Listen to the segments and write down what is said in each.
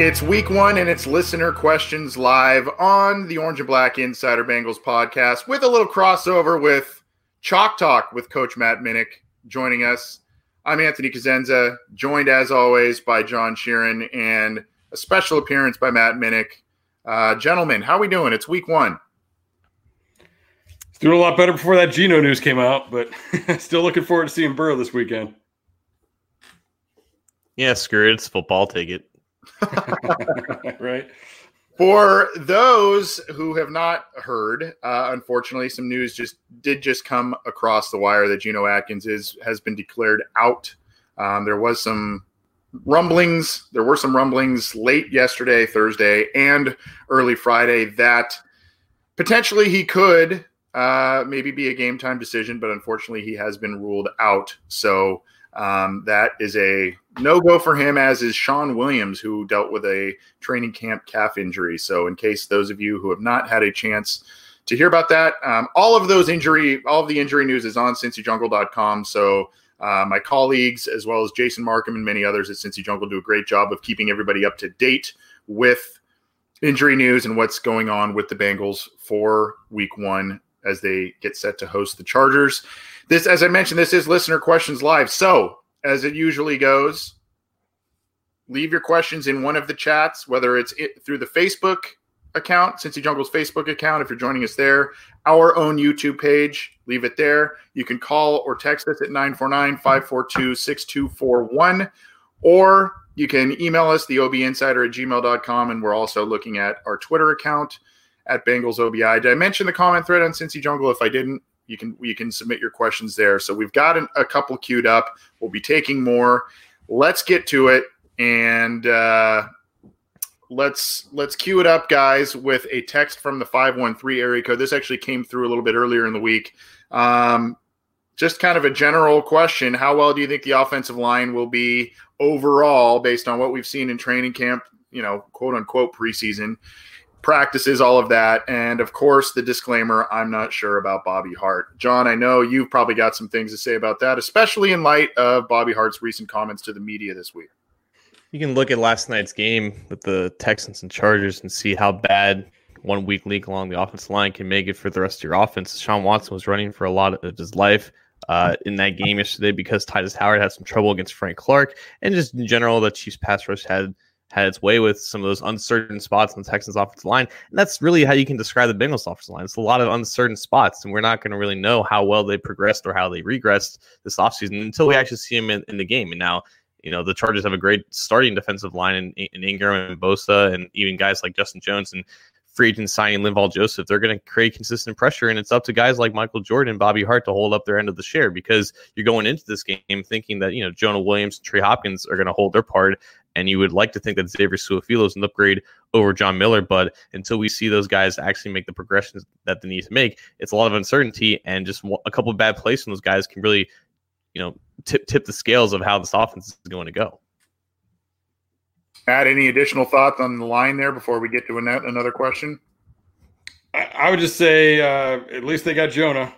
It's week one, and it's listener questions live on the Orange and Black Insider Bengals podcast with a little crossover with Chalk Talk with Coach Matt Minnick joining us. I'm Anthony Kozenza, joined as always by John Sheeran, and a special appearance by Matt Minnick. Gentlemen, how are we doing? It's week one. It's doing a lot better before that Geno news came out, but still looking forward to seeing Burrow this weekend. Yeah, screw it. It's football. Take it. Right. For those who have not heard, unfortunately, some news just come across the wire that Geno Atkins has been declared out. There were some rumblings late yesterday, Thursday, and early Friday that potentially he could maybe be a game time decision, but unfortunately, he has been ruled out. So. That is a no-go for him, as is Sean Williams, who dealt with a training camp calf injury. So in case those of you who have not had a chance to hear about that, all of the injury news is on cincyjungle.com. So my colleagues, as well as Jason Markham and many others at Cincy Jungle, do a great job of keeping everybody up to date with injury news and what's going on with the Bengals for week one as they get set to host the Chargers. This, as I mentioned, this is Listener Questions Live. So, as it usually goes, leave your questions in one of the chats, whether it's through the Facebook account, Cincy Jungle's Facebook account, if you're joining us there, our own YouTube page, leave it there. You can call or text us at 949-542-6241, or you can email us, theobinsider@gmail.com, and we're also looking at our Twitter account, at Bengals OBI. Did I mention the comment thread on Cincy Jungle? If I didn't, you can submit your questions there. So we've got a couple queued up. We'll be taking more. Let's get to it, and let's queue it up, guys, with a text from the 513 area code. This actually came through a little bit earlier in the week. Just kind of a general question. How well do you think the offensive line will be overall based on what we've seen in training camp, quote-unquote preseason, practices, all of that, and of course the disclaimer, I'm not sure about Bobby Hart. John, I know you've probably got some things to say about that, especially in light of Bobby Hart's recent comments to the media this week. You can look at last night's game with the Texans and Chargers and see how bad 1 week leak along the offensive line can make it for the rest of your offense. Deshaun Watson was running for a lot of his life in that game yesterday because Titus Howard had some trouble against Frank Clark, and just in general the Chiefs pass rush had its way with some of those uncertain spots on the Texans' offensive line. And that's really how you can describe the Bengals' offensive line. It's a lot of uncertain spots, and we're not going to really know how well they progressed or how they regressed this offseason until we actually see them in the game. And now, the Chargers have a great starting defensive line in Ingram and Bosa, and even guys like Justin Jones and free agent signing Linval Joseph. They're going to create consistent pressure, and it's up to guys like Michael Jordan and Bobby Hart to hold up their end of the share, because you're going into this game thinking that, Jonah Williams and Trey Hopkins are going to hold their part, and you would like to think that Xavier Suafilo is an upgrade over John Miller, but until we see those guys actually make the progressions that they need to make, it's a lot of uncertainty, and just a couple of bad plays from those guys can really, tip the scales of how this offense is going to go. Matt, any additional thoughts on the line there before we get to another question? I would just say at least they got Jonah,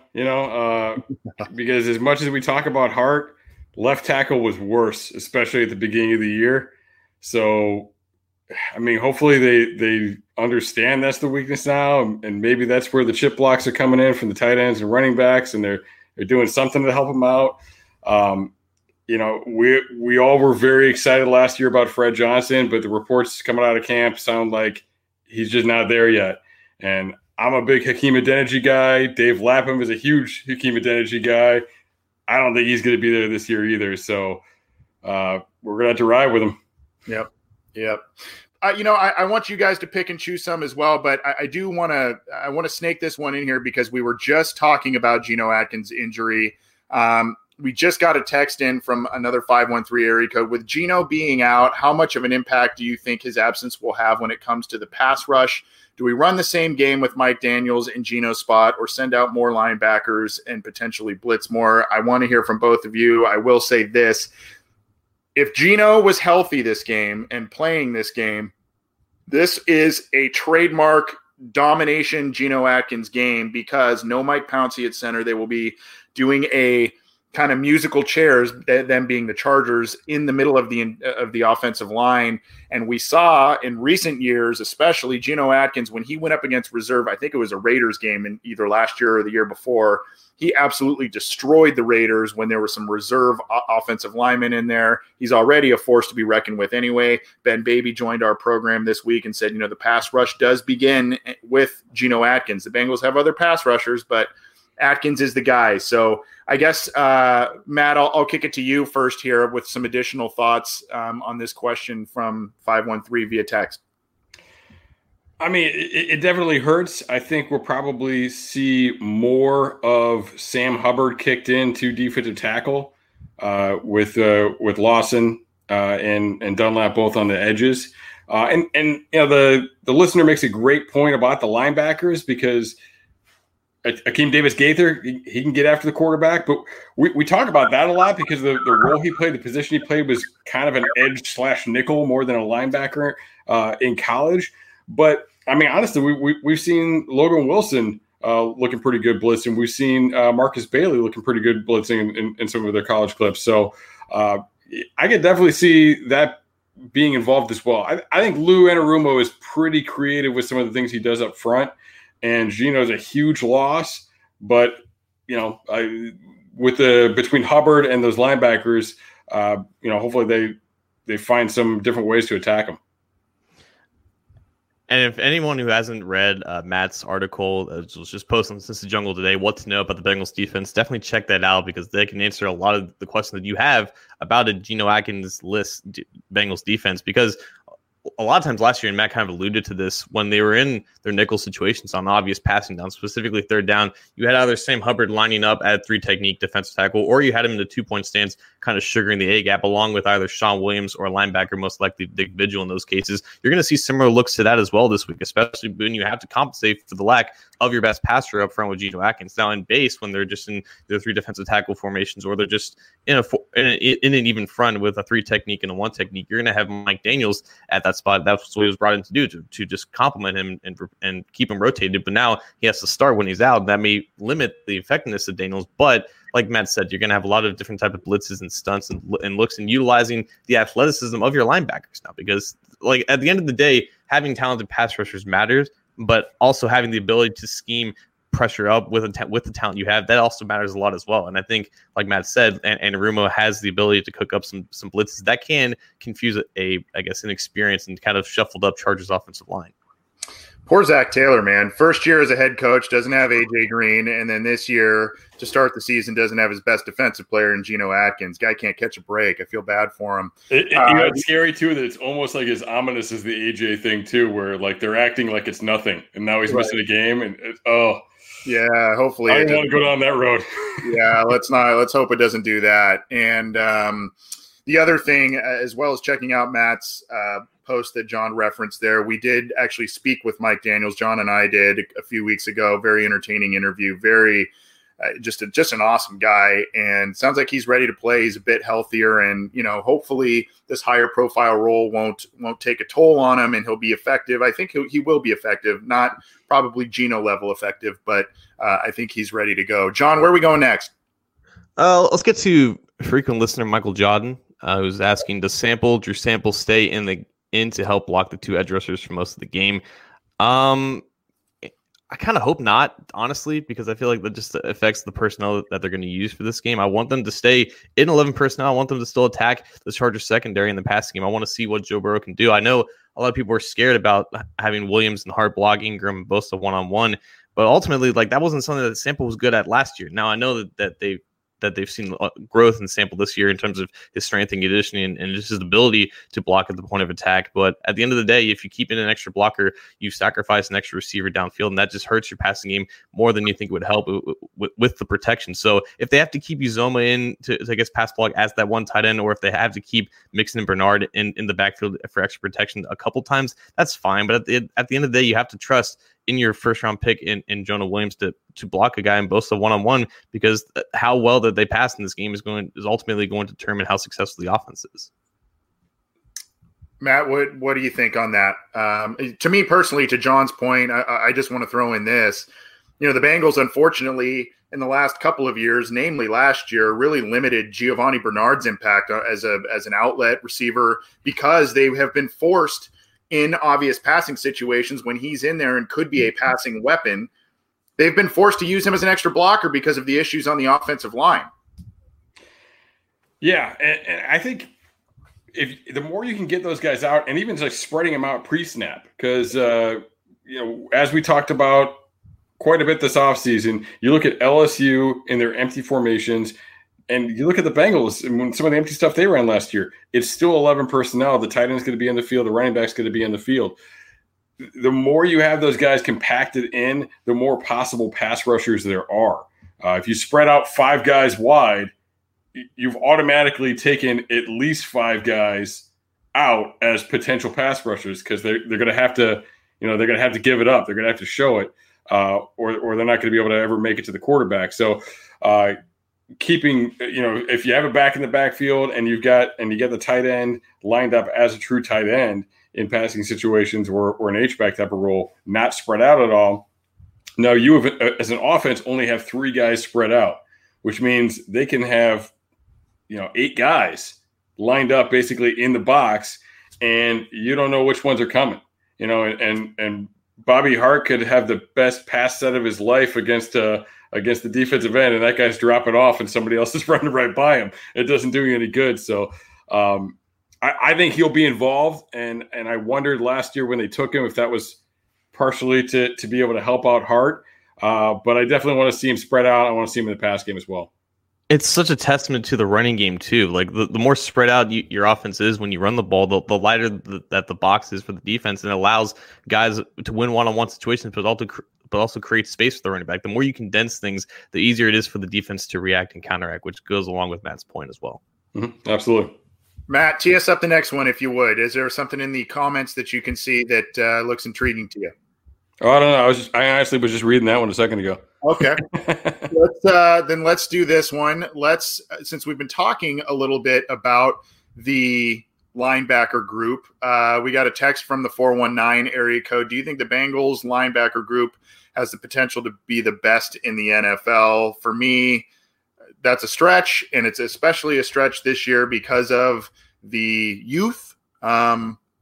because as much as we talk about Hart, left tackle was worse, especially at the beginning of the year. So, I mean, hopefully they understand that's the weakness now, and maybe that's where the chip blocks are coming in from the tight ends and running backs, and they're doing something to help them out. We all were very excited last year about Fred Johnson, but the reports coming out of camp sound like he's just not there yet. And I'm a big Hakeem Adeniji guy. Dave Lapham is a huge Hakeem Adeniji guy. I don't think he's going to be there this year either. So we're going to have to ride with him. Yep. I want you guys to pick and choose some as well, but I want to snake this one in here because we were just talking about Geno Atkins' injury. We just got a text in from another 513 area code. With Geno being out, how much of an impact do you think his absence will have when it comes to the pass rush? Do we run the same game with Mike Daniels in Geno's spot or send out more linebackers and potentially blitz more? I want to hear from both of you. I will say this. If Geno was healthy this game and playing this game, this is a trademark domination Geno Atkins game because no Mike Pouncey at center. They will be doing a kind of musical chairs, them being the Chargers, in the middle of the offensive line. And we saw in recent years, especially Geno Atkins, when he went up against reserve, I think it was a Raiders game in either last year or the year before, he absolutely destroyed the Raiders when there were some reserve offensive linemen in there. He's already a force to be reckoned with anyway. Ben Baby joined our program this week and said, the pass rush does begin with Geno Atkins. The Bengals have other pass rushers, but Atkins is the guy. So I guess, Matt, I'll kick it to you first here with some additional thoughts on this question from 513 via text. I mean, it definitely hurts. I think we'll probably see more of Sam Hubbard kicked in to defensive tackle with Lawson and Dunlap both on the edges. The listener makes a great point about the linebackers because – Akeem Davis-Gaither, he can get after the quarterback, but we talk about that a lot because the role he played, the position he played was kind of an edge/nickel more than a linebacker in college. But, I mean, honestly, we've seen Logan Wilson looking pretty good blitzing. We've seen Marcus Bailey looking pretty good blitzing in some of their college clips. So I could definitely see that being involved as well. I think Lou Anarumo is pretty creative with some of the things he does up front. And Geno's a huge loss, but between Hubbard and those linebackers, hopefully they find some different ways to attack him. And if anyone who hasn't read Matt's article, it was just posted on Cincy Jungle today, what to know about the Bengals defense, definitely check that out because they can answer a lot of the questions that you have about a Geno Atkins list Bengals defense because. A lot of times last year, and Matt kind of alluded to this, when they were in their nickel situations on obvious passing down, specifically third down, you had either Sam Hubbard lining up at 3 technique defensive tackle, or you had him in the 2-point stance, kind of sugaring the A gap, along with either Sean Williams or linebacker, most likely Dick Vigil in those cases. You're going to see similar looks to that as well this week, especially when you have to compensate for the lack of your best passer up front with Geno Atkins. Now in base, when they're just in their 3 defensive tackle formations, or they're just in an even front with a 3 technique and a 1 technique, you're going to have Mike Daniels at that spot. That's what he was brought in to do, to just complement him and keep him rotated. But now he has to start when he's out. That may limit the effectiveness of Daniels. But like Matt said, you're going to have a lot of different type of blitzes and stunts and looks and utilizing the athleticism of your linebackers now. Because like at the end of the day, having talented pass rushers matters, but also having the ability to scheme pressure up with the talent you have, that also matters a lot as well. And I think, like Matt said, and Rumo has the ability to cook up some blitzes that can confuse an inexperienced and kind of shuffled up Chargers offensive line. Poor Zach Taylor, man. First year as a head coach, doesn't have AJ Green, and then this year to start the season doesn't have his best defensive player in Geno Atkins. Guy can't catch a break. I feel bad for him. It's scary too that it's almost like as ominous as the AJ thing too, where like they're acting like it's nothing, and now he's missing a game, and yeah, hopefully. I don't want to go down that road. Yeah, let's not. Let's hope it doesn't do that. And the other thing, as well as checking out Matt's post that John referenced there, we did actually speak with Mike Daniels. John and I did a few weeks ago. Very entertaining interview. Very just an awesome guy, and sounds like he's ready to play. He's a bit healthier, and hopefully this higher profile role won't take a toll on him, and he'll be effective. I think he will be effective, not probably Geno level effective, but I think he's ready to go. John, where are we going next? Let's get to frequent listener Michael Jordan, who's asking, does Drew Sample stay in the in to help block the two edge rushers for most of the game? I kind of hope not, honestly, because I feel like that just affects the personnel that they're going to use for this game. I want them to stay in 11 personnel. I want them to still attack the Chargers secondary in the passing game. I want to see what Joe Burrow can do. I know a lot of people are scared about having Williams and Hart block Ingram and Bosa one-on-one, but ultimately, like, that wasn't something that Sample was good at last year. Now, I know that they've seen growth in Sample this year in terms of his strength and conditioning and just his ability to block at the point of attack. But at the end of the day, if you keep in an extra blocker, you sacrifice an extra receiver downfield, and that just hurts your passing game more than you think it would help with the protection. So if they have to keep Uzomah in to I guess, pass block as that one tight end, or if they have to keep Mixon and Bernard in the backfield for extra protection a couple times, that's fine. But at the end of the day, you have to trust in your first round pick in Jonah Williams to block a guy in Bosa one-on-one, because how well that they pass in this game is ultimately going to determine how successful the offense is. Matt, what do you think on that? To me personally, to John's point, I just want to throw in this, the Bengals, unfortunately, in the last couple of years, namely last year, really limited Giovanni Bernard's impact as an outlet receiver, because they have been forced in obvious passing situations when he's in there and could be a passing weapon. They've been forced to use him as an extra blocker because of the issues on the offensive line. Yeah, and I think if the more you can get those guys out, and even just like spreading them out pre-snap, because as we talked about quite a bit this offseason, you look at LSU and their empty formations, and you look at the Bengals, and when some of the empty stuff they ran last year, it's still 11 personnel. The tight end's going to be in the field. The running back's going to be in the field. The more you have those guys compacted in, the more possible pass rushers there are. If you spread out five guys wide, you've automatically taken at least five guys out as potential pass rushers, because they're going to have to, they're going to have to give it up. They're going to have to show it, or they're not going to be able to ever make it to the quarterback. So, keeping, if you have a back in the backfield and you get the tight end lined up as a true tight end in passing situations or an H-back type of role, not spread out at all. Now you have, as an offense, only have three guys spread out, which means they can have, eight guys lined up basically in the box, and you don't know which ones are coming, and Bobby Hart could have the best pass set of his life against the defensive end, and that guy's dropping off and somebody else is running right by him. It doesn't do you any good. So I think he'll be involved. And I wondered last year when they took him if that was partially to be able to help out Hart. But I definitely want to see him spread out. I want to see him in the pass game as well. It's such a testament to the running game, too. Like, the more spread out your offense is when you run the ball, the lighter that the box is for the defense, and it allows guys to win one-on-one situations, but also create space for the running back. The more you condense things, the easier it is for the defense to react and counteract, which goes along with Matt's point as well. Mm-hmm. Absolutely. Matt, tee us up the next one, if you would. Is there something in the comments that you can see that looks intriguing to you? Oh, I don't know. I honestly was just reading that one a second ago. Okay. Let's do this one. Since we've been talking a little bit about the linebacker group, we got a text from the 419 area code. Do you think the Bengals linebacker group has the potential to be the best in the NFL? For me, that's a stretch, and it's especially a stretch this year because of the youth.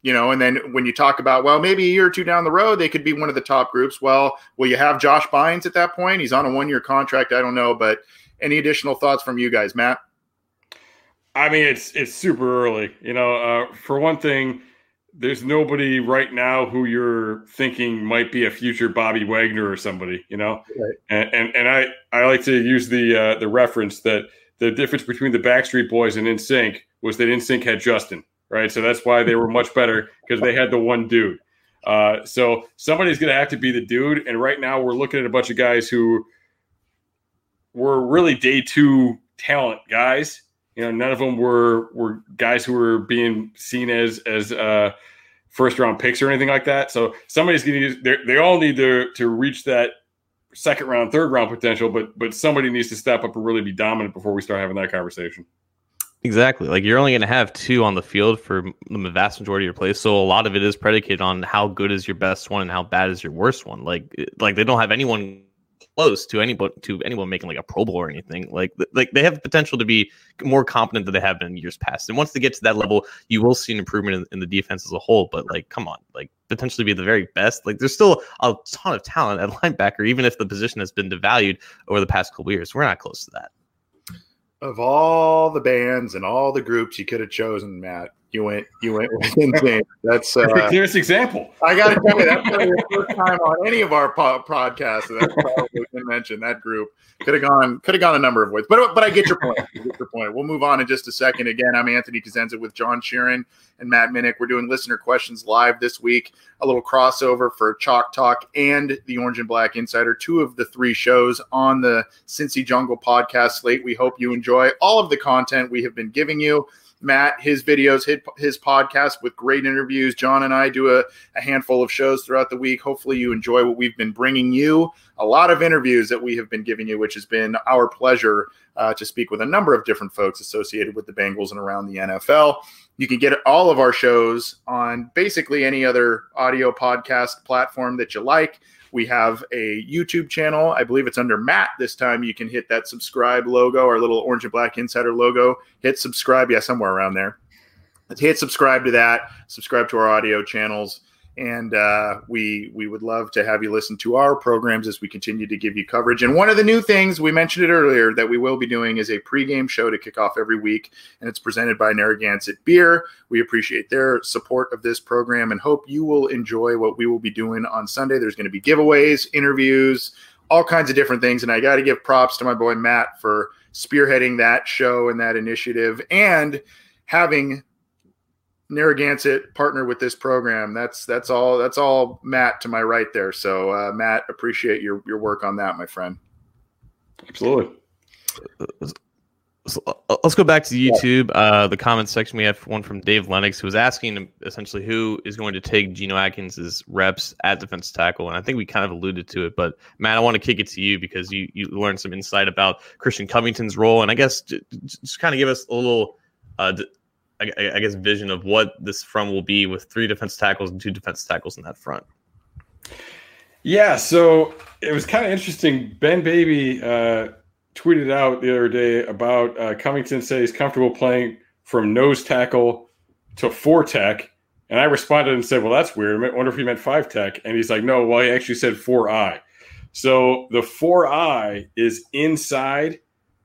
And then when you talk about, well, maybe a year or two down the road, they could be one of the top groups. Well, will you have Josh Bynes at that point? He's on a one-year contract. I don't know, but any additional thoughts from you guys, Matt? I mean, it's super early. For one thing, there's nobody right now who you're thinking might be a future Bobby Wagner or somebody, Right. And I like to use the reference that the difference between the Backstreet Boys and NSYNC was that NSYNC had Justin. Right, so that's why they were much better, because they had the one dude. So somebody's going to have to be the dude, and right now we're looking at a bunch of guys who were really day two talent guys. None of them were guys who were being seen as first round picks or anything like that. So somebody's going to they all need to reach that second round, third round potential, but somebody needs to step up and really be dominant before we start having that conversation. Exactly. Like, you're only going to have two on the field for the vast majority of your plays. So a lot of it is predicated on how good is your best one and how bad is your worst one. Like they don't have anyone close to anyone making like a Pro Bowl or anything. Like they have the potential to be more competent than they have been in years past. And once they get to that level, you will see an improvement in the defense as a whole. But like, come on, like potentially be the very best. Like, there's still a ton of talent at linebacker, even if the position has been devalued over the past couple years. We're not close to that. Of all the bands and all the groups you could have chosen, Matt, you went with Insane. That's the clearest example. I got to tell you, that's probably the first time on any of our podcasts that I've probably been mentioned. That group could have gone a number of ways. But I get your point. We'll move on in just a second. Again, I'm Anthony Kozenza with John Sheeran and Matt Minnick. We're doing listener questions live this week. A little crossover for Chalk Talk and the Orange and Black Insider, two of the three shows on the Cincy Jungle podcast slate. We hope you enjoy all of the content we have been giving you. Matt, his videos, his podcast with great interviews. John and I do a handful of shows throughout the week. Hopefully you enjoy what we've been bringing you. A lot of interviews that we have been giving you, which has been our pleasure to speak with a number of different folks associated with the Bengals and around the NFL. You can get all of our shows on basically any other audio podcast platform that you like. We have a YouTube channel. I believe it's under Matt this time. You can hit that subscribe logo, our little Orange and Black Insider logo. Hit subscribe. Yeah, somewhere around there. Hit subscribe to that. Subscribe to our audio channels. And we would love to have you listen to our programs as we continue to give you coverage. And one of the new things, we mentioned it earlier, that we will be doing is a pregame show to kick off every week. And it's presented by Narragansett Beer. We appreciate their support of this program and hope you will enjoy what we will be doing on Sunday. There's going to be giveaways, interviews, all kinds of different things. And I got to give props to my boy Matt for spearheading that show and that initiative and having Narragansett partner with this program. That's all Matt to my right there. So Matt, appreciate your work on that, my friend. Absolutely. So let's go back to YouTube. The comments section, we have one from Dave Lennox, who was asking essentially who is going to take Geno Atkins' reps at defensive tackle. And I think we kind of alluded to it, but Matt, I want to kick it to you because you learned some insight about Christian Covington's role. And I guess just kind of give us a little vision of what this front will be with three defensive tackles and two defensive tackles in that front. Yeah, so it was kind of interesting. Ben Baby tweeted out the other day about Covington said he's comfortable playing from nose tackle to four tech. And I responded and said, well, that's weird. I wonder if he meant five tech. And he's like, no, well, he actually said 4i. So the 4i is inside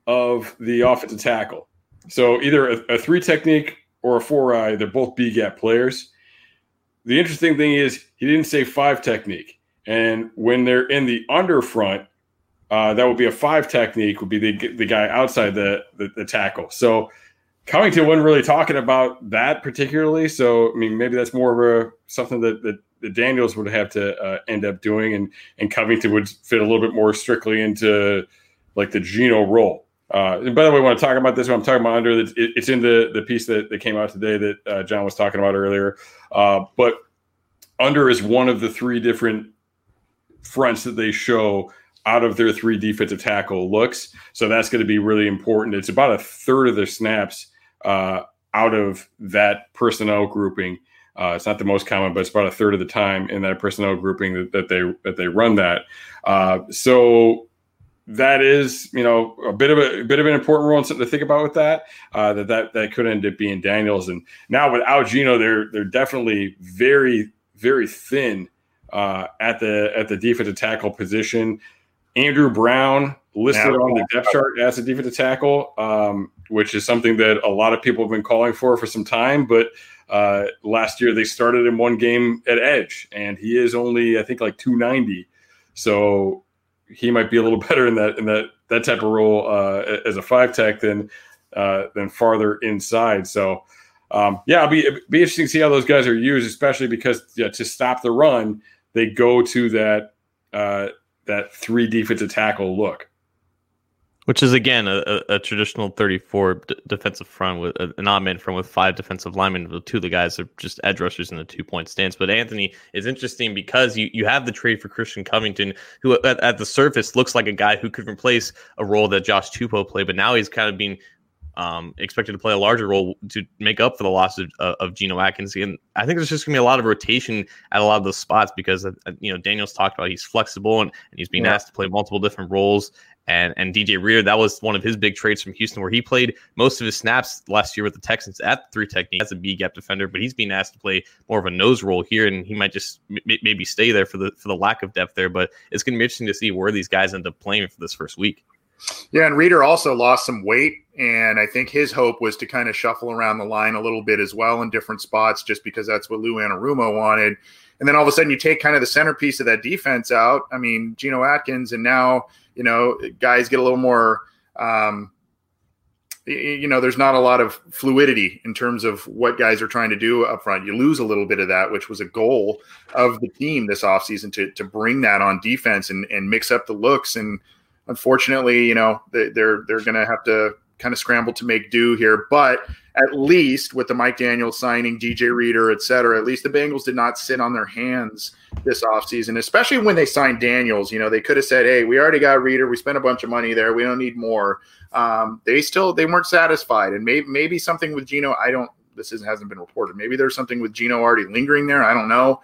of the offensive tackle. So either a three technique or a 4i, they're both B-gap players. The interesting thing is he didn't say five technique. And when they're in the underfront, that would be a five technique, would be the guy outside the tackle. So Covington wasn't really talking about that particularly. So, I mean, maybe that's more of something that Daniels would have to end up doing, and Covington would fit a little bit more strictly into like the Geno role. And by the way, when I talk about this, when I'm talking about under, it's in the piece that came out today that John was talking about earlier. But under is one of the three different fronts that they show out of their three defensive tackle looks. So that's going to be really important. It's about a third of their snaps out of that personnel grouping. It's not the most common, but it's about a third of the time in that personnel grouping that they run that. So that is, you know, a bit of an important role and something to think about with that. That could end up being Daniels, and now without Geno, they're definitely very, very thin at the defensive tackle position. Andrew Brown listed on the depth chart as a defensive tackle, which is something that a lot of people have been calling for some time. But last year they started him one game at edge, and he is only, I think, like 290. So he might be a little better in that type of role as a five tech than farther inside. So it'll be interesting to see how those guys are used, especially because to stop the run, they go to that three defensive tackle look. Which is, again, a traditional 34 defensive front with an odd man front with five defensive linemen. Two of the guys are just edge rushers in the 2-point stance. But Anthony is interesting because you have the trade for Christian Covington, who at the surface looks like a guy who could replace a role that Josh Tupou played. But now he's kind of being expected to play a larger role to make up for the loss of Geno Atkins. And I think there's just going to be a lot of rotation at a lot of those spots because, Daniels talked about he's flexible and he's being asked to play multiple different roles. And DJ Reader, that was one of his big trades from Houston, where he played most of his snaps last year with the Texans at the 3 technique as a B-gap defender, but he's being asked to play more of a nose role here, and he might just maybe stay there for the lack of depth there. But it's going to be interesting to see where these guys end up playing for this first week. Yeah, and Reader also lost some weight, and I think his hope was to kind of shuffle around the line a little bit as well in different spots, just because that's what Lou Anarumo wanted. And then all of a sudden you take kind of the centerpiece of that defense out. I mean, Geno Atkins, and now – guys get a little more, there's not a lot of fluidity in terms of what guys are trying to do up front. You lose a little bit of that, which was a goal of the team this offseason to bring that on defense and mix up the looks. And unfortunately, they're going to have to kind of scramble to make do here. But at least with the Mike Daniels signing, DJ Reader, et cetera, at least the Bengals did not sit on their hands this offseason, especially when they signed Daniels. They could have said, hey, we already got Reader. We spent a bunch of money there. We don't need more. They weren't satisfied. And maybe something with Geno. Hasn't been reported. Maybe there's something with Geno already lingering there. I don't know.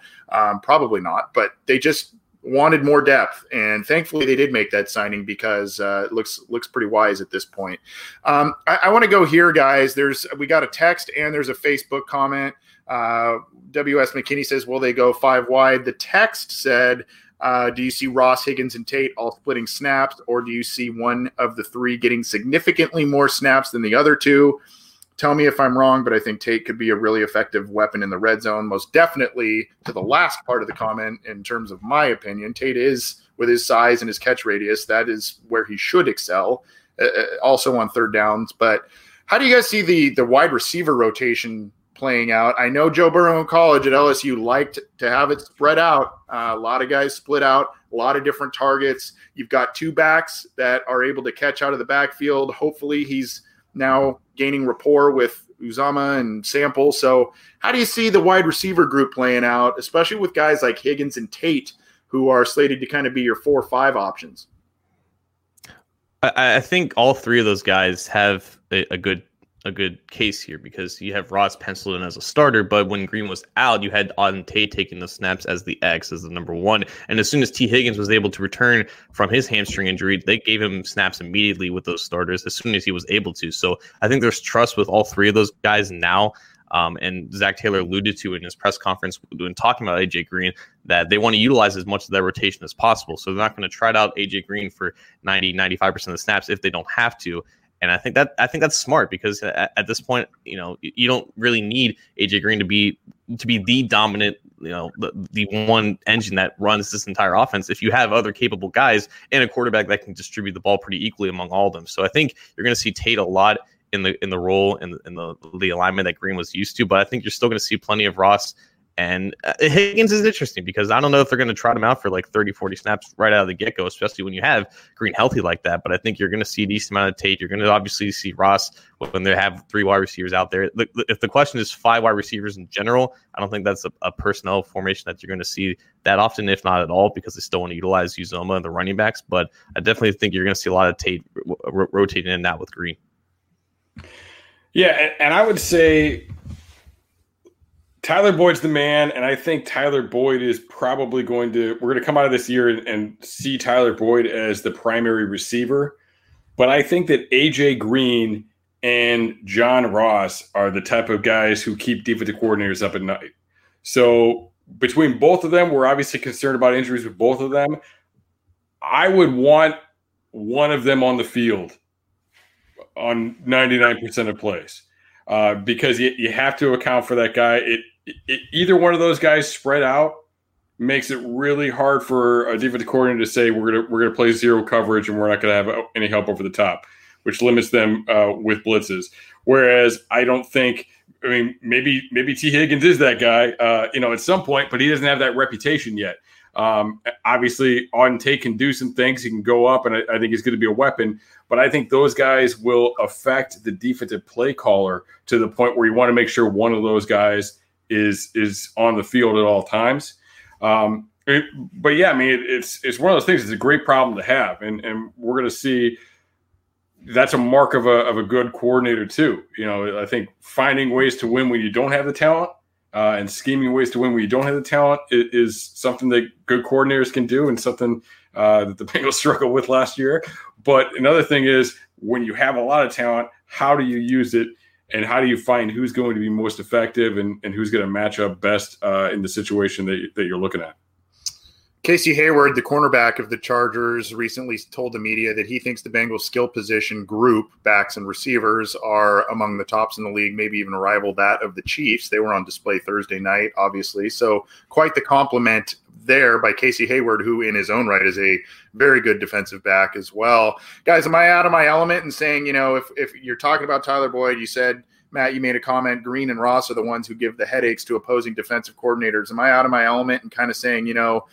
Probably not. But they just wanted more depth, and thankfully they did make that signing because it looks pretty wise at this point. I want to go here, guys. We got a text and there's a Facebook comment. W.S. McKinney says, will they go five wide? The text said, do you see Ross, Higgins, and Tate all splitting snaps, or do you see one of the three getting significantly more snaps than the other two? Tell me if I'm wrong, but I think Tate could be a really effective weapon in the red zone. Most definitely, to the last part of the comment, in terms of my opinion, Tate is, with his size and his catch radius, that is where he should excel, also on third downs. But how do you guys see the wide receiver rotation playing out? I know Joe Burrow in college at LSU liked to have it spread out. A lot of guys split out, a lot of different targets. You've got two backs that are able to catch out of the backfield. Hopefully he's now gaining rapport with Uzomah and Sample. So how do you see the wide receiver group playing out, especially with guys like Higgins and Tate, who are slated to kind of be your 4 or 5 options? I think all three of those guys have a good case here, because you have Ross penciled in as a starter, but when Green was out, you had Auden Tate taking the snaps as the X, as the number one. And as soon as T Higgins was able to return from his hamstring injury, they gave him snaps immediately with those starters as soon as he was able to. So I think there's trust with all three of those guys now. And Zach Taylor alluded to in his press conference when talking about AJ Green that they want to utilize as much of that rotation as possible. So they're not going to try out AJ Green for 90, 95% of the snaps if they don't have to. And I think that's smart, because at this point, you don't really need AJ Green to be the dominant, the one engine that runs this entire offense. If you have other capable guys and a quarterback that can distribute the ball pretty equally among all of them. So I think you're going to see Tate a lot in the role and in the alignment that Green was used to. But I think you're still going to see plenty of Ross. And Higgins is interesting because I don't know if they're going to trot him out for like 30, 40 snaps right out of the get-go, especially when you have Green healthy like that. But I think you're going to see a decent amount of Tate. You're going to obviously see Ross when they have 3 wide receivers out there. If the question is 5 wide receivers in general, I don't think that's a personnel formation that you're going to see that often, if not at all, because they still want to utilize Uzomah and the running backs. But I definitely think you're going to see a lot of Tate rotating in and out with Green. Yeah, and I would say – Tyler Boyd's the man, and I think Tyler Boyd is probably we're going to come out of this year and see Tyler Boyd as the primary receiver. But I think that AJ Green and John Ross are the type of guys who keep defensive coordinators up at night. So between both of them, we're obviously concerned about injuries with both of them. I would want one of them on the field on 99% of plays because you have to account for that guy. Either one of those guys spread out makes it really hard for a defensive coordinator to say we're gonna play zero coverage and we're not gonna have any help over the top, which limits them with blitzes. Whereas I don't think, maybe T Higgins is that guy, at some point, but he doesn't have that reputation yet. Obviously, Auden Tate can do some things. He can go up, and I think he's going to be a weapon. But I think those guys will affect the defensive play caller to the point where you want to make sure one of those guys is on the field at all times. But yeah, I mean, it's one of those things. It's a great problem to have, and we're going to see. That's a mark of a good coordinator too. You know, I think finding ways to win when you don't have the talent and scheming ways to win when you don't have the talent is something that good coordinators can do, and something that the Bengals struggled with last year. But another thing is, when you have a lot of talent, how do you use it, and how do you find who's going to be most effective and who's going to match up best in the situation that you're looking at? Casey Hayward, the cornerback of the Chargers, recently told the media that he thinks the Bengals' skill position group, backs and receivers, are among the tops in the league, maybe even rival that of the Chiefs. They were on display Thursday night, obviously. So quite the compliment there by Casey Hayward, who in his own right is a very good defensive back as well. Guys, am I out of my element in saying, you know, if you're talking about Tyler Boyd, you said, Matt, you made a comment, Green and Ross are the ones who give the headaches to opposing defensive coordinators. Am I out of my element and kind of saying, you know,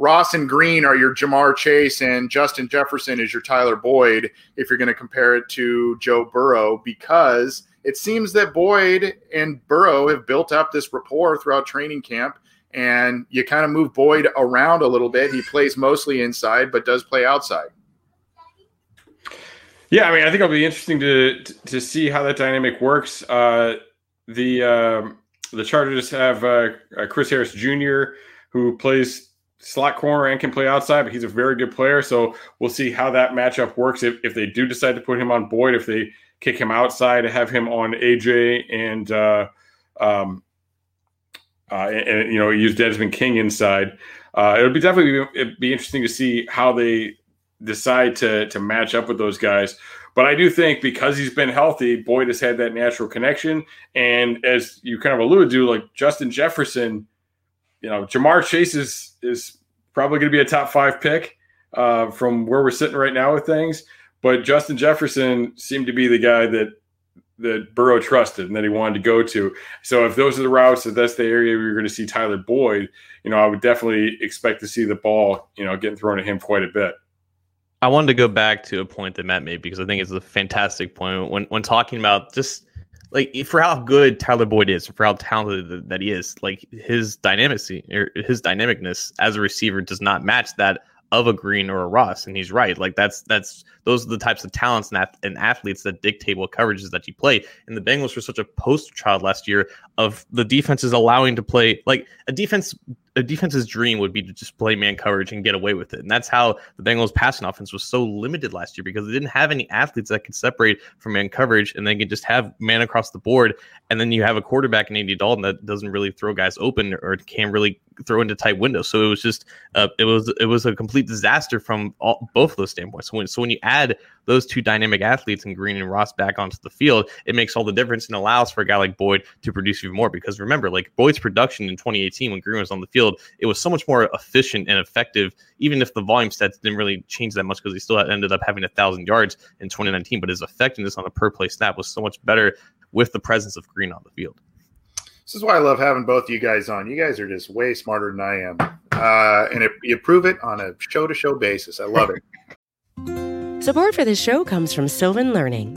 Ross and Green are your Jamar Chase and Justin Jefferson is your Tyler Boyd if you're going to compare it to Joe Burrow, because it seems that Boyd and Burrow have built up this rapport throughout training camp, and you kind of move Boyd around a little bit. He plays mostly inside but does play outside. Yeah, I mean, I think it'll be interesting to see how that dynamic works. The Chargers have Chris Harris Jr., who plays slot corner and can play outside, but he's a very good player. So we'll see how that matchup works. If they do decide to put him on Boyd, if they kick him outside and have him on AJ and you know, use Desmond King inside, it'd be interesting to see how they decide to match up with those guys. But I do think because he's been healthy, Boyd has had that natural connection. And as you kind of alluded to, like Justin Jefferson, you know, Jamar Chase is probably going to be a top 5 pick from where we're sitting right now with things. But Justin Jefferson seemed to be the guy that Burrow trusted and that he wanted to go to. So if those are the routes, if that's the area where you're going to see Tyler Boyd, you know, I would definitely expect to see the ball, you know, getting thrown at him quite a bit. I wanted to go back to a point that Matt made, because I think it's a fantastic point when talking about just – like, for how good Tyler Boyd is, for how talented that he is, like his dynamicness as a receiver does not match that of a Green or a Ross, and he's right. Like that's those are the types of talents and athletes that dictate what coverages that you play. And the Bengals were such a poster child last year of the defenses allowing to play like a defense's dream would be to just play man coverage and get away with it. And that's how the Bengals passing offense was so limited last year, because they didn't have any athletes that could separate from man coverage, and they could just have man across the board. And then you have a quarterback in Andy Dalton that doesn't really throw guys open or can't really throw into tight windows. So it was just it was a complete disaster from both of those standpoints. So when you add those two dynamic athletes and Green and Ross back onto the field, it makes all the difference and allows for a guy like Boyd to produce even more. Because remember, like Boyd's production in 2018 when Green was on the field, it was so much more efficient and effective, even if the volume stats didn't really change that much, because he still ended up having 1,000 yards in 2019. But his effectiveness on a per-play snap was so much better with the presence of Green on the field. This is why I love having both of you guys on. You guys are just way smarter than I am. And you prove it on a show-to-show basis. I love it. Support for this show comes from Sylvan Learning.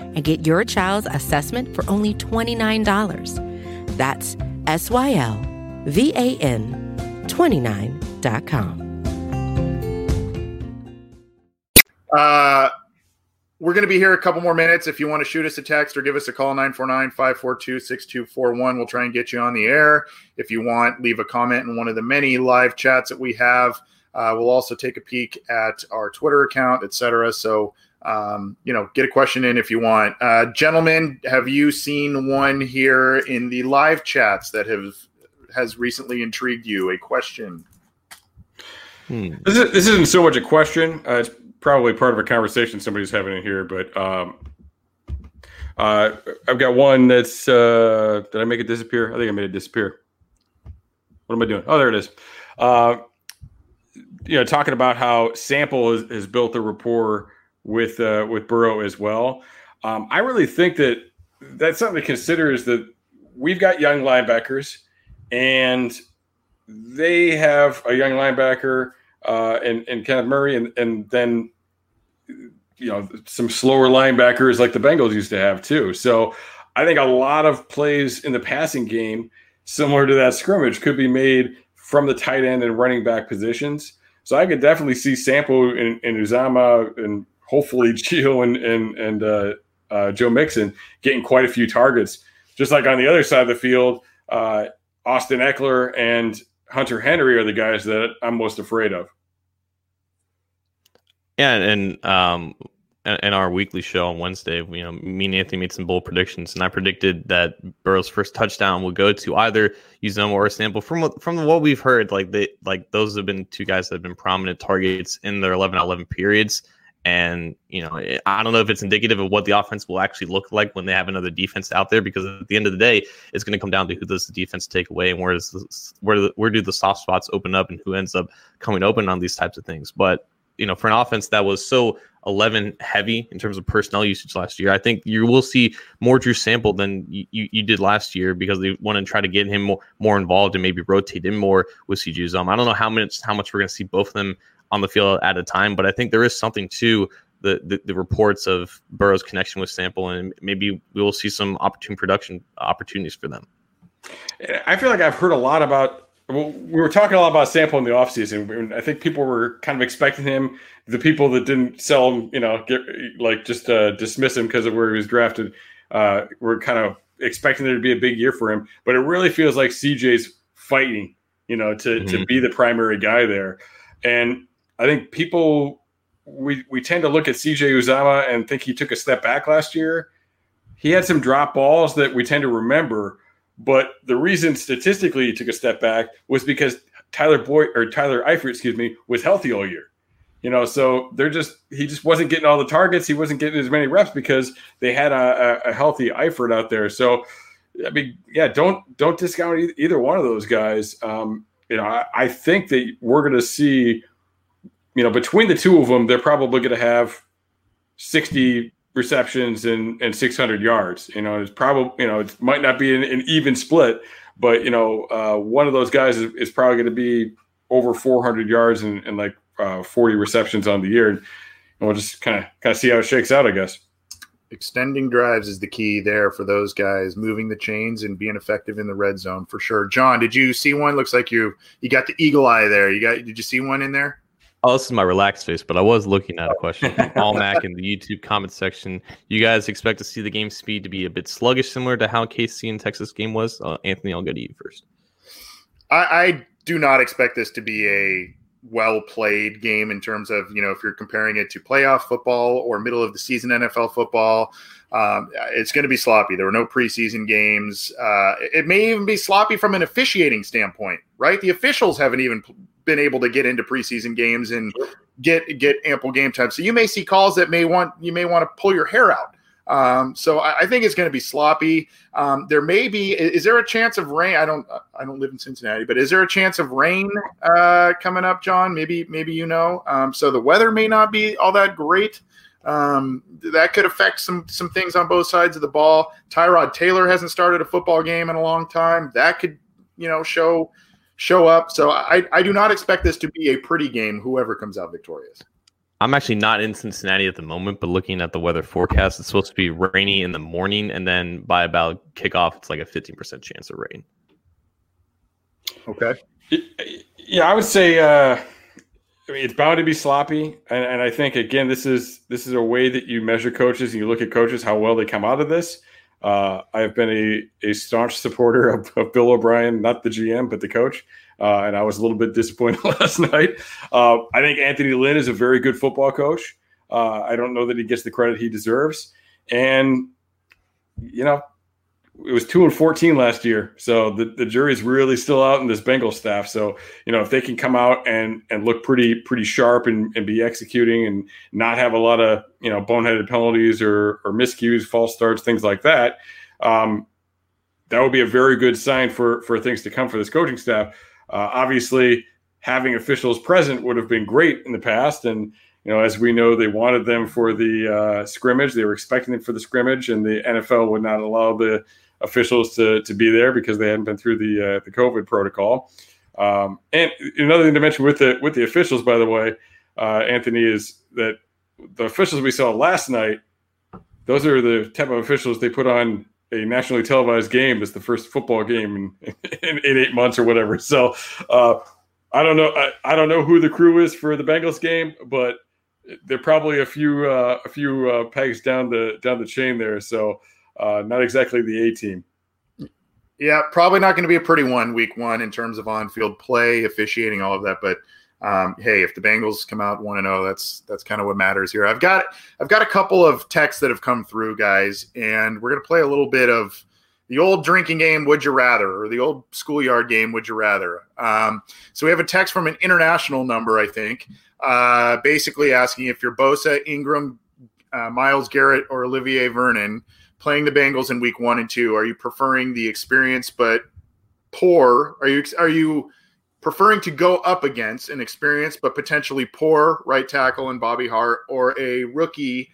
and get your child's assessment for only $29. That's SYLVAN29.com. We're going to be here a couple more minutes. If you want to shoot us a text or give us a call, 949-542-6241. We'll try and get you on the air. If you want, leave a comment in one of the many live chats that we have. We'll also take a peek at our Twitter account, etc. So, get a question in if you want. Gentlemen, have you seen one here in the live chats that has recently intrigued you? A question. This isn't so much a question. It's probably part of a conversation somebody's having in here, but I've got one that's – did I make it disappear? I think I made it disappear. What am I doing? Oh, there it is. Talking about how Sample has built a rapport with Burrow as well. I really think that that's something to consider, is that we've got young linebackers, and they have a young linebacker – and Kenneth Murray, and then, some slower linebackers like the Bengals used to have too. So I think a lot of plays in the passing game, similar to that scrimmage, could be made from the tight end and running back positions. So I could definitely see Sample and Uzomah and hopefully Gio and Joe Mixon getting quite a few targets. Just like on the other side of the field, Austin Eckler and Hunter Henry are the guys that I'm most afraid of. Yeah, and in our weekly show on Wednesday, me and Anthony made some bold predictions, and I predicted that Burrow's first touchdown would go to either Uzomah or Sample. From what we've heard, those have been two guys that have been prominent targets in their 11-on-11 periods. And, I don't know if it's indicative of what the offense will actually look like when they have another defense out there, because at the end of the day, it's going to come down to who does the defense take away and where do the soft spots open up and who ends up coming open on these types of things. But, for an offense that was so 11 heavy in terms of personnel usage last year, I think you will see more Drew Sample than you did last year, because they want to try to get him more involved and maybe rotate him more with CJ Uzomah. I don't know how much we're going to see both of them on the field at a time, but I think there is something to the reports of Burrow's connection with Sample, and maybe we will see some opportune production opportunities for them. I feel like I've heard a lot about, we were talking a lot about Sample in the offseason. I think people were kind of expecting him. The people that didn't sell him, dismiss him because of where he was drafted, were kind of expecting there to be a big year for him. But it really feels like CJ's fighting, to be the primary guy there. And I think people, we tend to look at CJ Uzomah and think he took a step back last year. He had some drop balls that we tend to remember, but the reason statistically he took a step back was because Tyler Eifert, was healthy all year. So he just wasn't getting all the targets. He wasn't getting as many reps because they had a healthy Eifert out there. So, I mean, yeah, don't discount either one of those guys. I think that we're going to see, between the two of them, they're probably going to have 60 receptions and 600 yards. It's probably, it might not be an even split, but, one of those guys is probably going to be over 400 yards and 40 receptions on the year. And we'll just kind of see how it shakes out, I guess. Extending drives is the key there for those guys, moving the chains and being effective in the red zone for sure. John, did you see one? Looks like you got the eagle eye there. Did you see one in there? Oh, this is my relaxed face, but I was looking at a question from All Mac in the YouTube comment section. You guys expect to see the game speed to be a bit sluggish, similar to how KC and Texas game was? Anthony, I'll go to you first. I do not expect this to be a well-played game in terms of, if you're comparing it to playoff football or middle-of-the-season NFL football, it's going to be sloppy. There were no preseason games. It may even be sloppy from an officiating standpoint, right? The officials haven't even been able to get into preseason games and get ample game time. So you may see calls that you may want to pull your hair out. So I think it's going to be sloppy. There may be, is there a chance of rain? I don't live in Cincinnati, but is there a chance of rain, coming up, John? Maybe, so the weather may not be all that great. That could affect some things on both sides of the ball. Tyrod Taylor hasn't started a football game in a long time. That could, show up. So I do not expect this to be a pretty game, whoever comes out victorious. I'm actually not in Cincinnati at the moment, but looking at the weather forecast, it's supposed to be rainy in the morning, and then by about kickoff, it's like a 15% chance of rain. Okay. Yeah, I would say I mean, it's bound to be sloppy, and I think again, this is a way that you measure coaches and you look at coaches how well they come out of this. I've been a staunch supporter of Bill O'Brien, not the GM, but the coach, and I was a little bit disappointed last night. I think Anthony Lynn is a very good football coach. I don't know that he gets the credit he deserves, and you know, it was 2-14 last year, so the jury's really still out in this Bengals staff. So, you know, if they can come out and look pretty sharp and be executing and not have a lot of, you know, boneheaded penalties or miscues, false starts, things like that, that would be a very good sign for things to come for this coaching staff. Obviously, having officials present would have been great in the past, and you know, as we know, they wanted them for the scrimmage. They were expecting them for the scrimmage, and the NFL would not allow the officials to be there because they hadn't been through the COVID protocol. And another thing to mention with the officials, by the way, Anthony, is that the officials we saw last night, those are the type of officials they put on a nationally televised game as the first football game in 8 months or whatever. So I don't know. I don't know who the crew is for the Bengals game, but they're probably a few pegs down the chain there, so not exactly the A team. Yeah, probably not going to be a pretty one week one in terms of on-field play, officiating, all of that. But hey, if the Bengals come out 1-0, that's kind of what matters here. I've got a couple of texts that have come through, guys, and we're going to play a little bit of the old drinking game, would you rather, or the old schoolyard game, would you rather. So we have a text from an international number, I think, basically asking if you're Bosa, Ingram, Myles Garrett, or Olivier Vernon playing the Bengals in week 1 and 2, are you preferring the experience but poor? Are you preferring to go up against an experienced but potentially poor right tackle in Bobby Hart, or a rookie,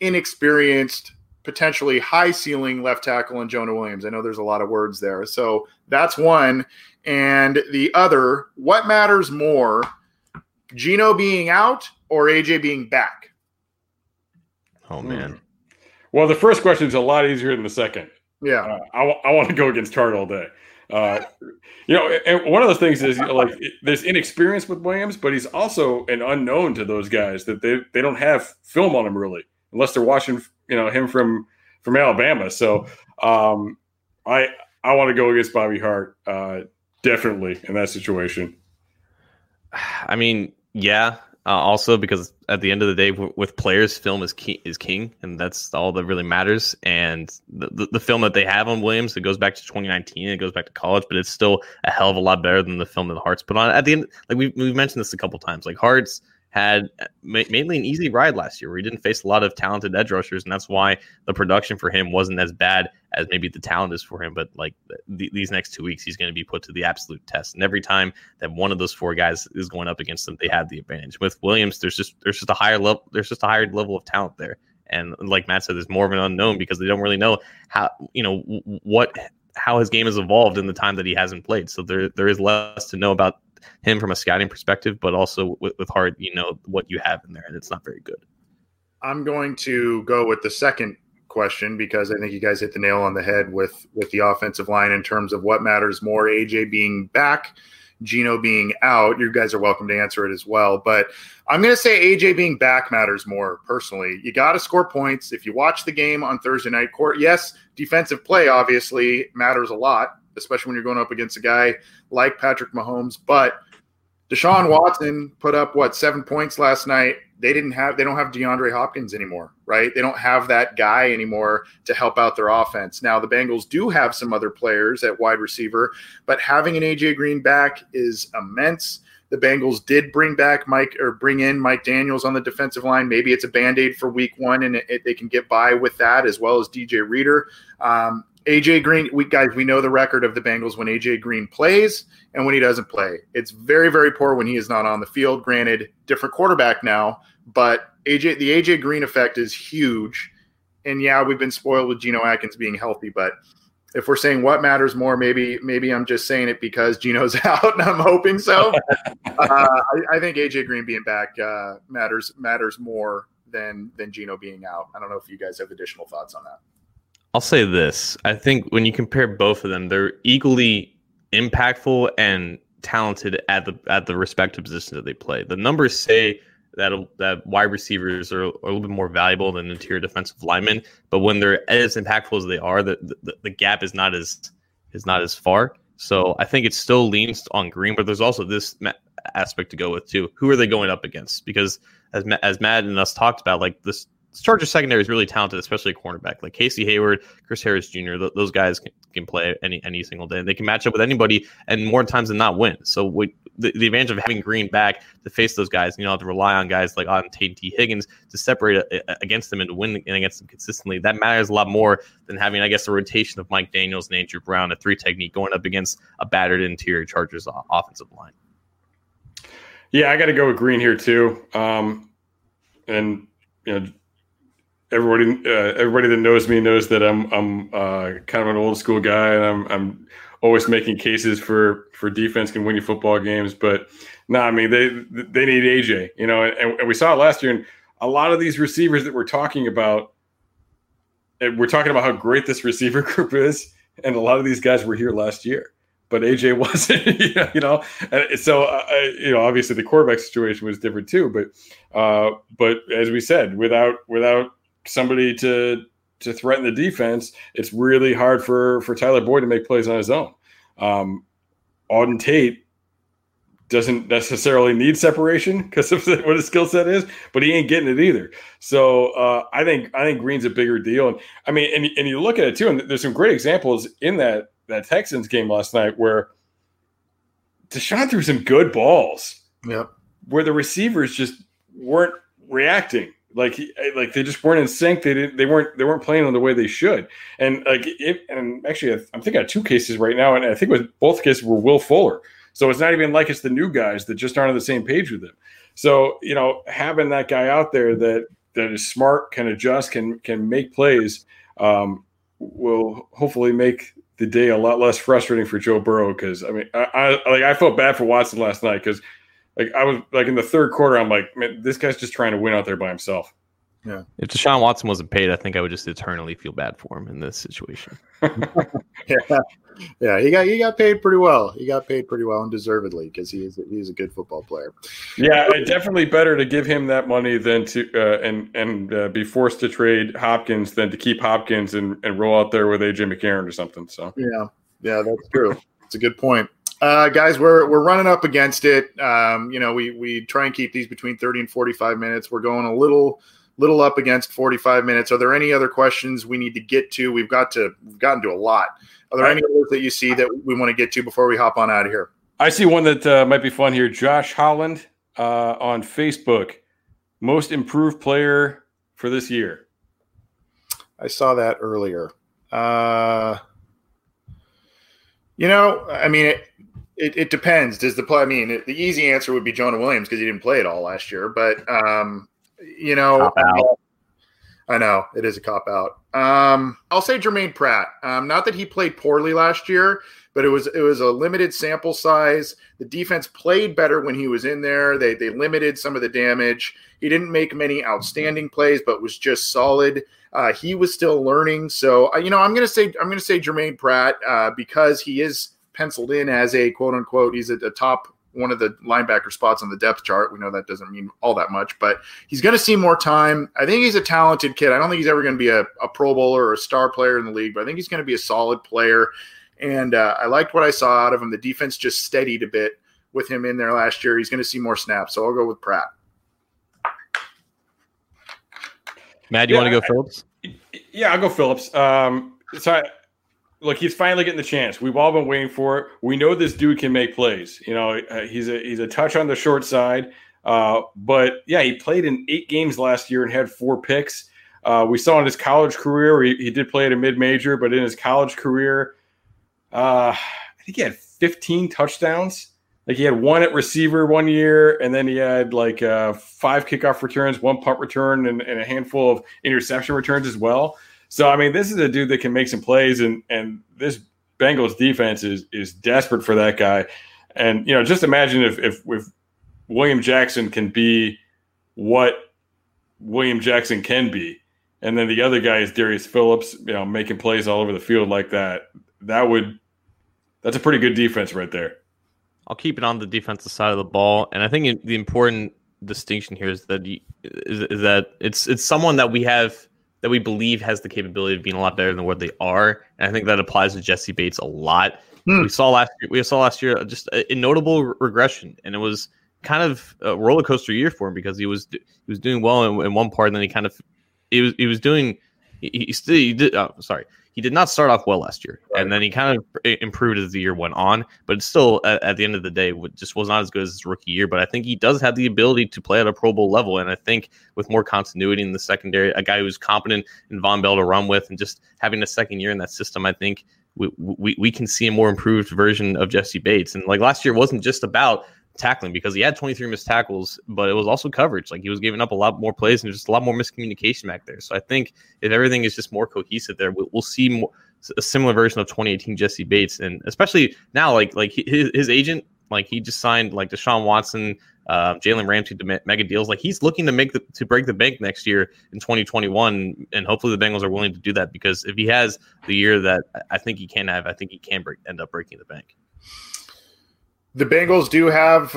inexperienced, potentially high ceiling left tackle in Jonah Williams? I know there's a lot of words there. So that's one. And the other, what matters more, Geno being out or AJ being back? Oh, man. Well, the first question is a lot easier than the second. Yeah. I want to go against Hart all day. You know, and one of those things is, you know, like, there's inexperience with Williams, but he's also an unknown to those guys that they don't have film on him really, unless they're watching, you know, him from Alabama. So I want to go against Bobby Hart definitely in that situation. I mean, yeah. Also, because at the end of the day, with players, film is king, and that's all that really matters. And the film that they have on Williams, it goes back to 2019, it goes back to college, but it's still a hell of a lot better than the film that Hart's put on. At the end, like we've mentioned this a couple times, like Hart's had mainly an easy ride last year where he didn't face a lot of talented edge rushers, and that's why the production for him wasn't as bad as maybe the talent is for him. But like these next 2 weeks, he's going to be put to the absolute test, and every time that one of those four guys is going up against them, they have the advantage. With Williams, there's just a higher level of talent there, and like Matt said, there's more of an unknown because they don't really know how his game has evolved in the time that he hasn't played. So there is less to know about him from a scouting perspective, but also with Hart, you know what you have in there, and it's not very good. I'm going to go with the second question because I think you guys hit the nail on the head with the offensive line in terms of what matters more, AJ being back, Geno being out. You guys are welcome to answer it as well, but I'm going to say AJ being back matters more personally. You got to score points. If you watch the game on Thursday night, yes, defensive play obviously matters a lot, especially when you're going up against a guy like Patrick Mahomes. But Deshaun Watson put up, 7 points last night. They don't have DeAndre Hopkins anymore, right? They don't have that guy anymore to help out their offense. Now, the Bengals do have some other players at wide receiver, but having an AJ Green back is immense. The Bengals did bring in Mike Daniels on the defensive line. Maybe it's a Band-Aid for week one, and they can get by with that, as well as DJ Reader. AJ Green, we know the record of the Bengals when AJ Green plays and when he doesn't play. It's very, very poor when he is not on the field. Granted, different quarterback now, but the AJ Green effect is huge. And yeah, we've been spoiled with Geno Atkins being healthy, but if we're saying what matters more, maybe I'm just saying it because Geno's out, and I'm hoping so. I think AJ Green being back matters more than Geno being out. I don't know if you guys have additional thoughts on that. I'll say this. I think when you compare both of them, they're equally impactful and talented at the respective positions that they play. The numbers say that wide receivers are a little bit more valuable than interior defensive linemen, but when they're as impactful as they are, the gap is not as far. So I think it still leans on Green, but there's also this aspect to go with too. Who are they going up against? Because as Matt and us talked about, like this Chargers secondary is really talented, especially cornerback. Like Casey Hayward, Chris Harris Jr., those guys can play any single day, and they can match up with anybody, and more times than not win. So the advantage of having Green back to face those guys, you don't have to rely on guys like on T Higgins to separate against them and to win against them consistently. That matters a lot more than having, I guess, a rotation of Mike Daniels and Andrew Brown, a three technique going up against a battered interior Chargers offensive line. Yeah, I got to go with Green here too. And you know, everybody that knows me knows that I'm kind of an old school guy, and I'm always making cases for defense can win you football games. But no, I mean, they need AJ, you know, and we saw it last year. And a lot of these receivers that we're talking about how great this receiver group is, and a lot of these guys were here last year, but AJ wasn't, you know. And so, you know, obviously the quarterback situation was different too. But as we said, without somebody to threaten the defense, it's really hard for Tyler Boyd to make plays on his own. Auden Tate doesn't necessarily need separation because of what his skill set is, but he ain't getting it either. So I think Green's a bigger deal. And I mean, and you look at it too, and there's some great examples in that Texans game last night where Deshaun threw some good balls, yep, where the receivers just weren't reacting. Like they just weren't in sync. They weren't playing on the way they should. And actually, I'm thinking of two cases right now, and I think with both cases were Will Fuller. So it's not even like it's the new guys that just aren't on the same page with him. So you know, having that guy out there that is smart, can adjust, can make plays, will hopefully make the day a lot less frustrating for Joe Burrow. Because I mean, I felt bad for Watson last night because. Like I was like in the third quarter, I'm like, man, this guy's just trying to win out there by himself. Yeah. If Deshaun Watson wasn't paid, I think I would just eternally feel bad for him in this situation. Yeah. He got paid pretty well. He got paid pretty well and deservedly because he's a good football player. Yeah, definitely better to give him that money than to and be forced to trade Hopkins than to keep Hopkins and roll out there with AJ McCarron or something. So yeah, that's true. It's a good point. Guys, we're running up against it. You know, we try and keep these between 30 and 45 minutes. We're going a little up against 45 minutes. Are there any other questions we need to get to? We've gotten to a lot. Are there any others that you see that we want to get to before we hop on out of here? I see one that might be fun here. Josh Holland on Facebook, most improved player for this year. I saw that earlier. You know, I mean, it depends. Does the play? I mean, the easy answer would be Jonah Williams because he didn't play at all last year. But you know, I know it is a cop out. I'll say Jermaine Pratt. Not that he played poorly last year, but it was a limited sample size. The defense played better when he was in there. They limited some of the damage. He didn't make many outstanding plays, but was just solid. He was still learning, so you know, I'm gonna say Jermaine Pratt because he is penciled in as a quote unquote. He's at the top one of the linebacker spots on the depth chart. We know that doesn't mean all that much, but he's gonna see more time. I think he's a talented kid. I don't think he's ever gonna be a Pro Bowler or a star player in the league, but I think he's gonna be a solid player. And I liked what I saw out of him. The defense just steadied a bit with him in there last year. He's gonna see more snaps, so I'll go with Pratt. Matt, do you want to go Phillips? Yeah, I'll go Phillips. Look, he's finally getting the chance. We've all been waiting for it. We know this dude can make plays. You know, he's a touch on the short side. But, yeah, he played in 8 games last year and had 4 picks. We saw in his college career, he did play at a mid-major, but in his college career, I think he had 15 touchdowns. Like he had 1 at receiver one year, and then he had like 5 kickoff returns, 1 punt return, and a handful of interception returns as well. So, I mean, this is a dude that can make some plays, and this Bengals defense is desperate for that guy. And, you know, just imagine if William Jackson can be what William Jackson can be, and then the other guy is Darius Phillips, you know, making plays all over the field like that. That's a pretty good defense right there. I'll keep it on the defensive side of the ball. And I think the important distinction here is that it's someone that we have that we believe has the capability of being a lot better than what they are. And I think that applies to Jesse Bates a lot. We saw last year just a notable regression, and it was kind of a roller coaster year for him because he was doing well in one part, and then he did not start off well last year, right. And then he kind of improved as the year went on. But still, at the end of the day, just was not as good as his rookie year. But I think he does have the ability to play at a Pro Bowl level, and I think with more continuity in the secondary, a guy who's competent in Von Bell to run with, and just having a second year in that system, I think we can see a more improved version of Jesse Bates. And like last year wasn't just about tackling, because he had 23 missed tackles, but it was also coverage. Like he was giving up a lot more plays and just a lot more miscommunication back there. So I think if everything is just more cohesive there, we'll see a similar version of 2018 Jesse Bates. And especially now, like his agent, like he just signed like Deshaun Watson, Jalen Ramsey to mega deals. Like he's looking to break the bank next year in 2021, and hopefully the Bengals are willing to do that, because if he has the year that I think he can have, I think he can end up breaking the bank. The Bengals do have,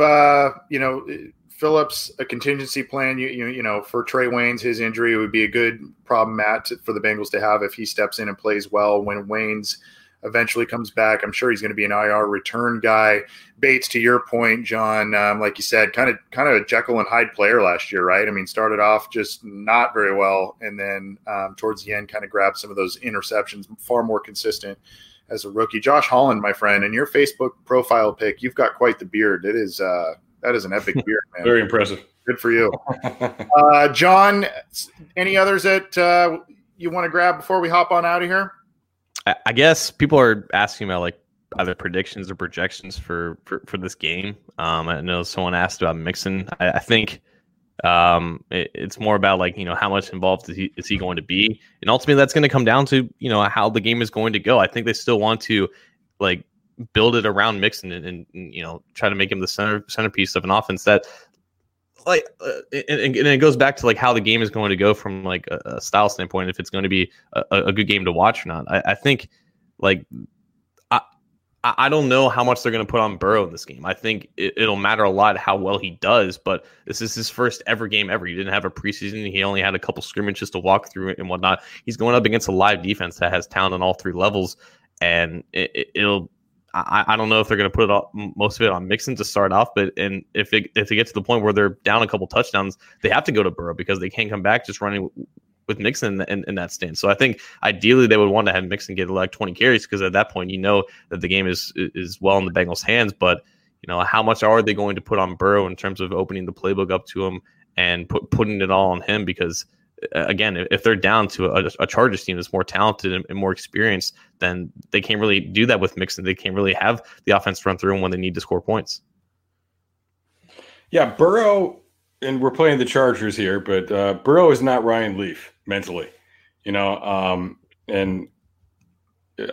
Phillips, a contingency plan. You know, for Trey Waynes, his injury would be a good problem, Matt, for the Bengals to have if he steps in and plays well when Waynes eventually comes back. I'm sure he's going to be an IR return guy. Bates, to your point, John, like you said, kind of a Jekyll and Hyde player last year, right? I mean, started off just not very well, and then towards the end, kind of grabbed some of those interceptions, far more consistent as a rookie. Josh Holland, my friend, and your Facebook profile pic, you've got quite the beard. It is that is an epic beard, man. Very impressive. Good for you. John, any others that you want to grab before we hop on out of here? I guess people are asking about like either predictions or projections for this game. I know someone asked about Mixon. I think it's more about like, you know, how much involved is he going to be, and ultimately that's going to come down to, you know, how the game is going to go. I think they still want to like build it around Mixon and you know, try to make him the centerpiece of an offense that like and it goes back to like how the game is going to go from like a style standpoint, if it's going to be a good game to watch or not. I think like I don't know how much they're going to put on Burrow in this game. I think it'll matter a lot how well he does, but this is his first ever game ever. He didn't have a preseason. He only had a couple scrimmages to walk through and whatnot. He's going up against a live defense that has talent on all three levels, and I don't know if they're going to put it all, most of it on Mixon to start off, but and if it gets to the point where they're down a couple touchdowns, they have to go to Burrow because they can't come back just running with Mixon in that stance. So I think ideally they would want to have Mixon get like 20 carries, because at that point, you know that the game is well in the Bengals' hands. But, you know, how much are they going to put on Burrow in terms of opening the playbook up to him and putting it all on him? Because, again, if they're down to a Chargers team that's more talented and more experienced, then they can't really do that with Mixon. They can't really have the offense run through them when they need to score points. Yeah, Burrow, and we're playing the Chargers here, but Burrow is not Ryan Leaf mentally, you know, and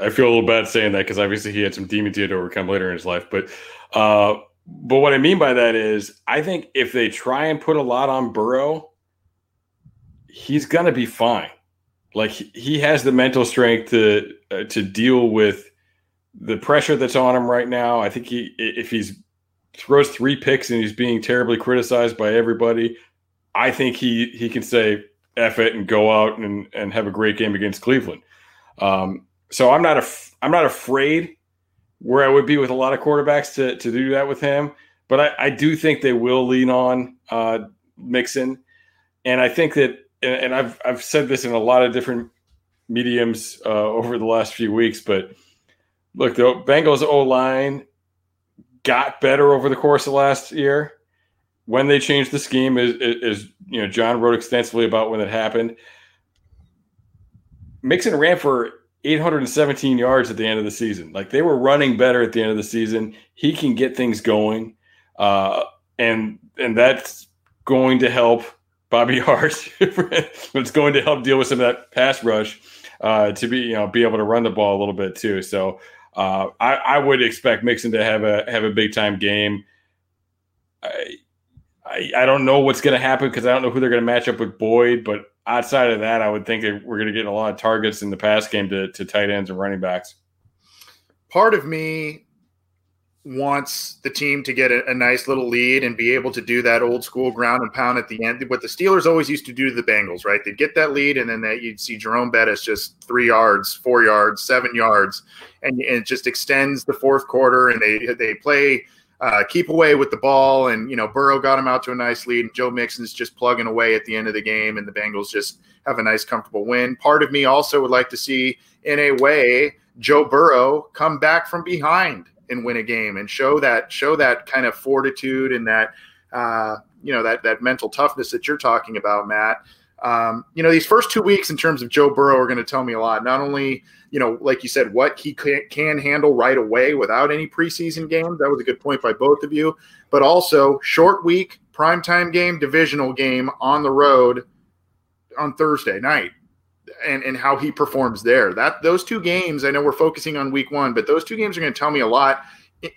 I feel a little bad saying that because obviously he had some demons he had to overcome later in his life. But what I mean by that is I think if they try and put a lot on Burrow, he's going to be fine. Like he has the mental strength to deal with the pressure that's on him right now. I think if he throws three picks and he's being terribly criticized by everybody, I think he can say F it and go out and have a great game against Cleveland. So I'm not afraid where I would be with a lot of quarterbacks to do that with him. But I do think they will lean on Mixon. And I think that, and I've said this in a lot of different mediums over the last few weeks, but look, the Bengals O-line got better over the course of last year. When they changed the scheme, is you know, John wrote extensively about when it happened. Mixon ran for 817 yards at the end of the season. Like they were running better at the end of the season. He can get things going, and that's going to help Bobby Hart. It's going to help deal with some of that pass rush to be able to run the ball a little bit too. So I would expect Mixon to have a big time game. I don't know what's going to happen because I don't know who they're going to match up with Boyd. But outside of that, I would think that we're going to get a lot of targets in the pass game to tight ends and running backs. Part of me wants the team to get a nice little lead and be able to do that old school ground and pound at the end. What the Steelers always used to do to the Bengals, right? They'd get that lead, and then you'd see Jerome Bettis just 3 yards, 4 yards, 7 yards, and it just extends the fourth quarter, and they play keep away with the ball. And, you know, Burrow got him out to a nice lead, and Joe Mixon's just plugging away at the end of the game, and the Bengals just have a nice, comfortable win. Part of me also would like to see, in a way, Joe Burrow come back from behind and win a game and show that kind of fortitude and that, you know, that mental toughness that you're talking about, Matt. You know, these first 2 weeks in terms of Joe Burrow are going to tell me a lot, not only, you know, like you said, what he can handle right away without any preseason games. That was a good point by both of you, but also short week, primetime game, divisional game on the road on Thursday night. And how he performs there. That those two games, I know we're focusing on week one, but those two games are going to tell me a lot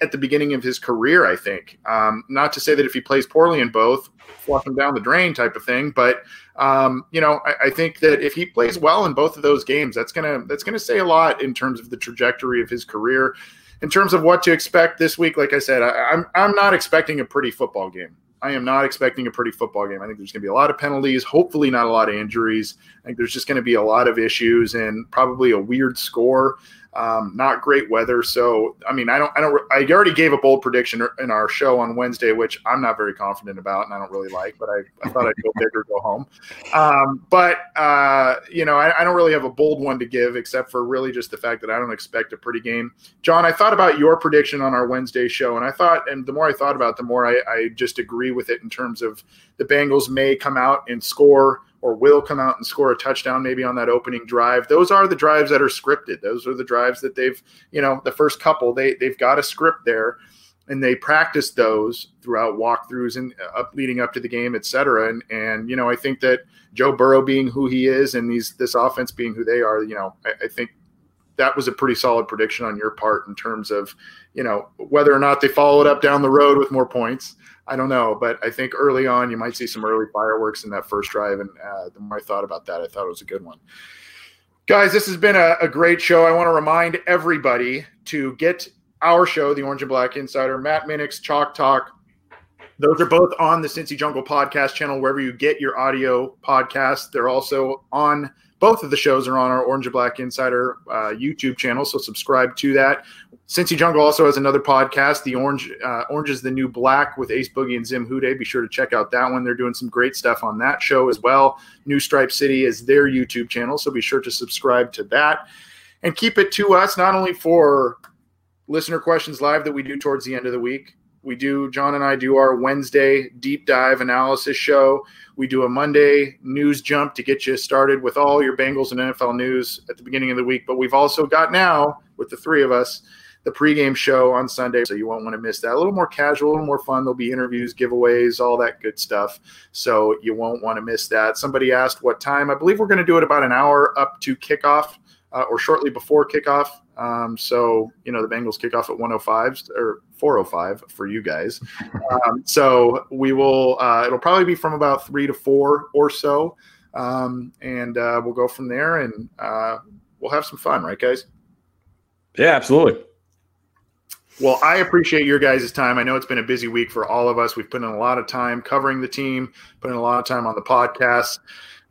at the beginning of his career, I think. Not to say that if he plays poorly in both, flush him down the drain type of thing, but you know, I think that if he plays well in both of those games, that's gonna say a lot in terms of the trajectory of his career. In terms of what to expect this week, like I said, I'm not expecting a pretty football game. I am not expecting a pretty football game. I think there's going to be a lot of penalties, hopefully not a lot of injuries. I think there's just going to be a lot of issues and probably a weird score, not great weather. So, I mean, I already gave a bold prediction in our show on Wednesday, which I'm not very confident about and I don't really like, but I thought I'd go big or go home. You know, I don't really have a bold one to give except for really just the fact that I don't expect a pretty game. John, I thought about your prediction on our Wednesday show, and I thought, and the more I thought about it, the more I just agree with it in terms of the Bengals may come out and score or will come out and score a touchdown maybe on that opening drive. Those are the drives that are scripted. Those are the drives that they've, you know, the first couple, they've got a script there, and they practice those throughout walkthroughs and up leading up to the game, et cetera. And you know, I think that Joe Burrow being who he is and this offense being who they are, you know, I think that was a pretty solid prediction on your part in terms of, you know, whether or not they follow it up down the road with more points. I don't know, but I think early on you might see some early fireworks in that first drive, and the more I thought about that, I thought it was a good one. Guys, this has been a great show. I want to remind everybody to get our show, The Orange and Black Insider, Matt Minnick's Chalk Talk. Those are both on the Cincy Jungle podcast channel, wherever you get your audio podcasts. They're also on both of the shows are on our Orange and Black Insider YouTube channel, so subscribe to that. Cincy Jungle also has another podcast, The Orange is the New Black with Ace Boogie and Zim Hude. Be sure to check out that one. They're doing some great stuff on that show as well. New Stripe City is their YouTube channel, so be sure to subscribe to that. And keep it to us, not only for listener questions live that we do towards the end of the week. We do, John and I do our Wednesday deep dive analysis show. We do a Monday news jump to get you started with all your Bengals and NFL news at the beginning of the week. But we've also got now, with the three of us, the pregame show on Sunday. So you won't want to miss that. A little more casual, a little more fun. There'll be interviews, giveaways, all that good stuff. So you won't want to miss that. Somebody asked what time. I believe we're going to do it about an hour up to kickoff or shortly before kickoff. So, you know, the Bengals kick off at 1:05 or 4:05 for you guys. So we will, it'll probably be from about 3 to 4 or so. And we'll go from there and, we'll have some fun, right guys? Yeah, absolutely. Well, I appreciate your guys' time. I know it's been a busy week for all of us. We've put in a lot of time covering the team, put in a lot of time on the podcast.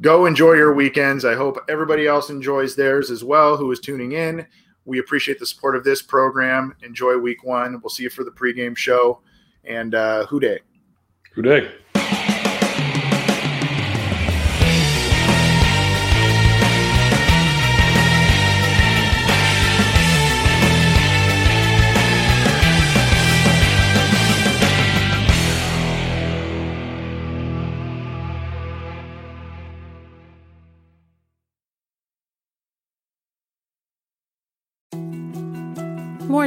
Go enjoy your weekends. I hope everybody else enjoys theirs as well who is tuning in. We appreciate the support of this program. Enjoy week one. We'll see you for the pregame show. And Who Day. Who Day. More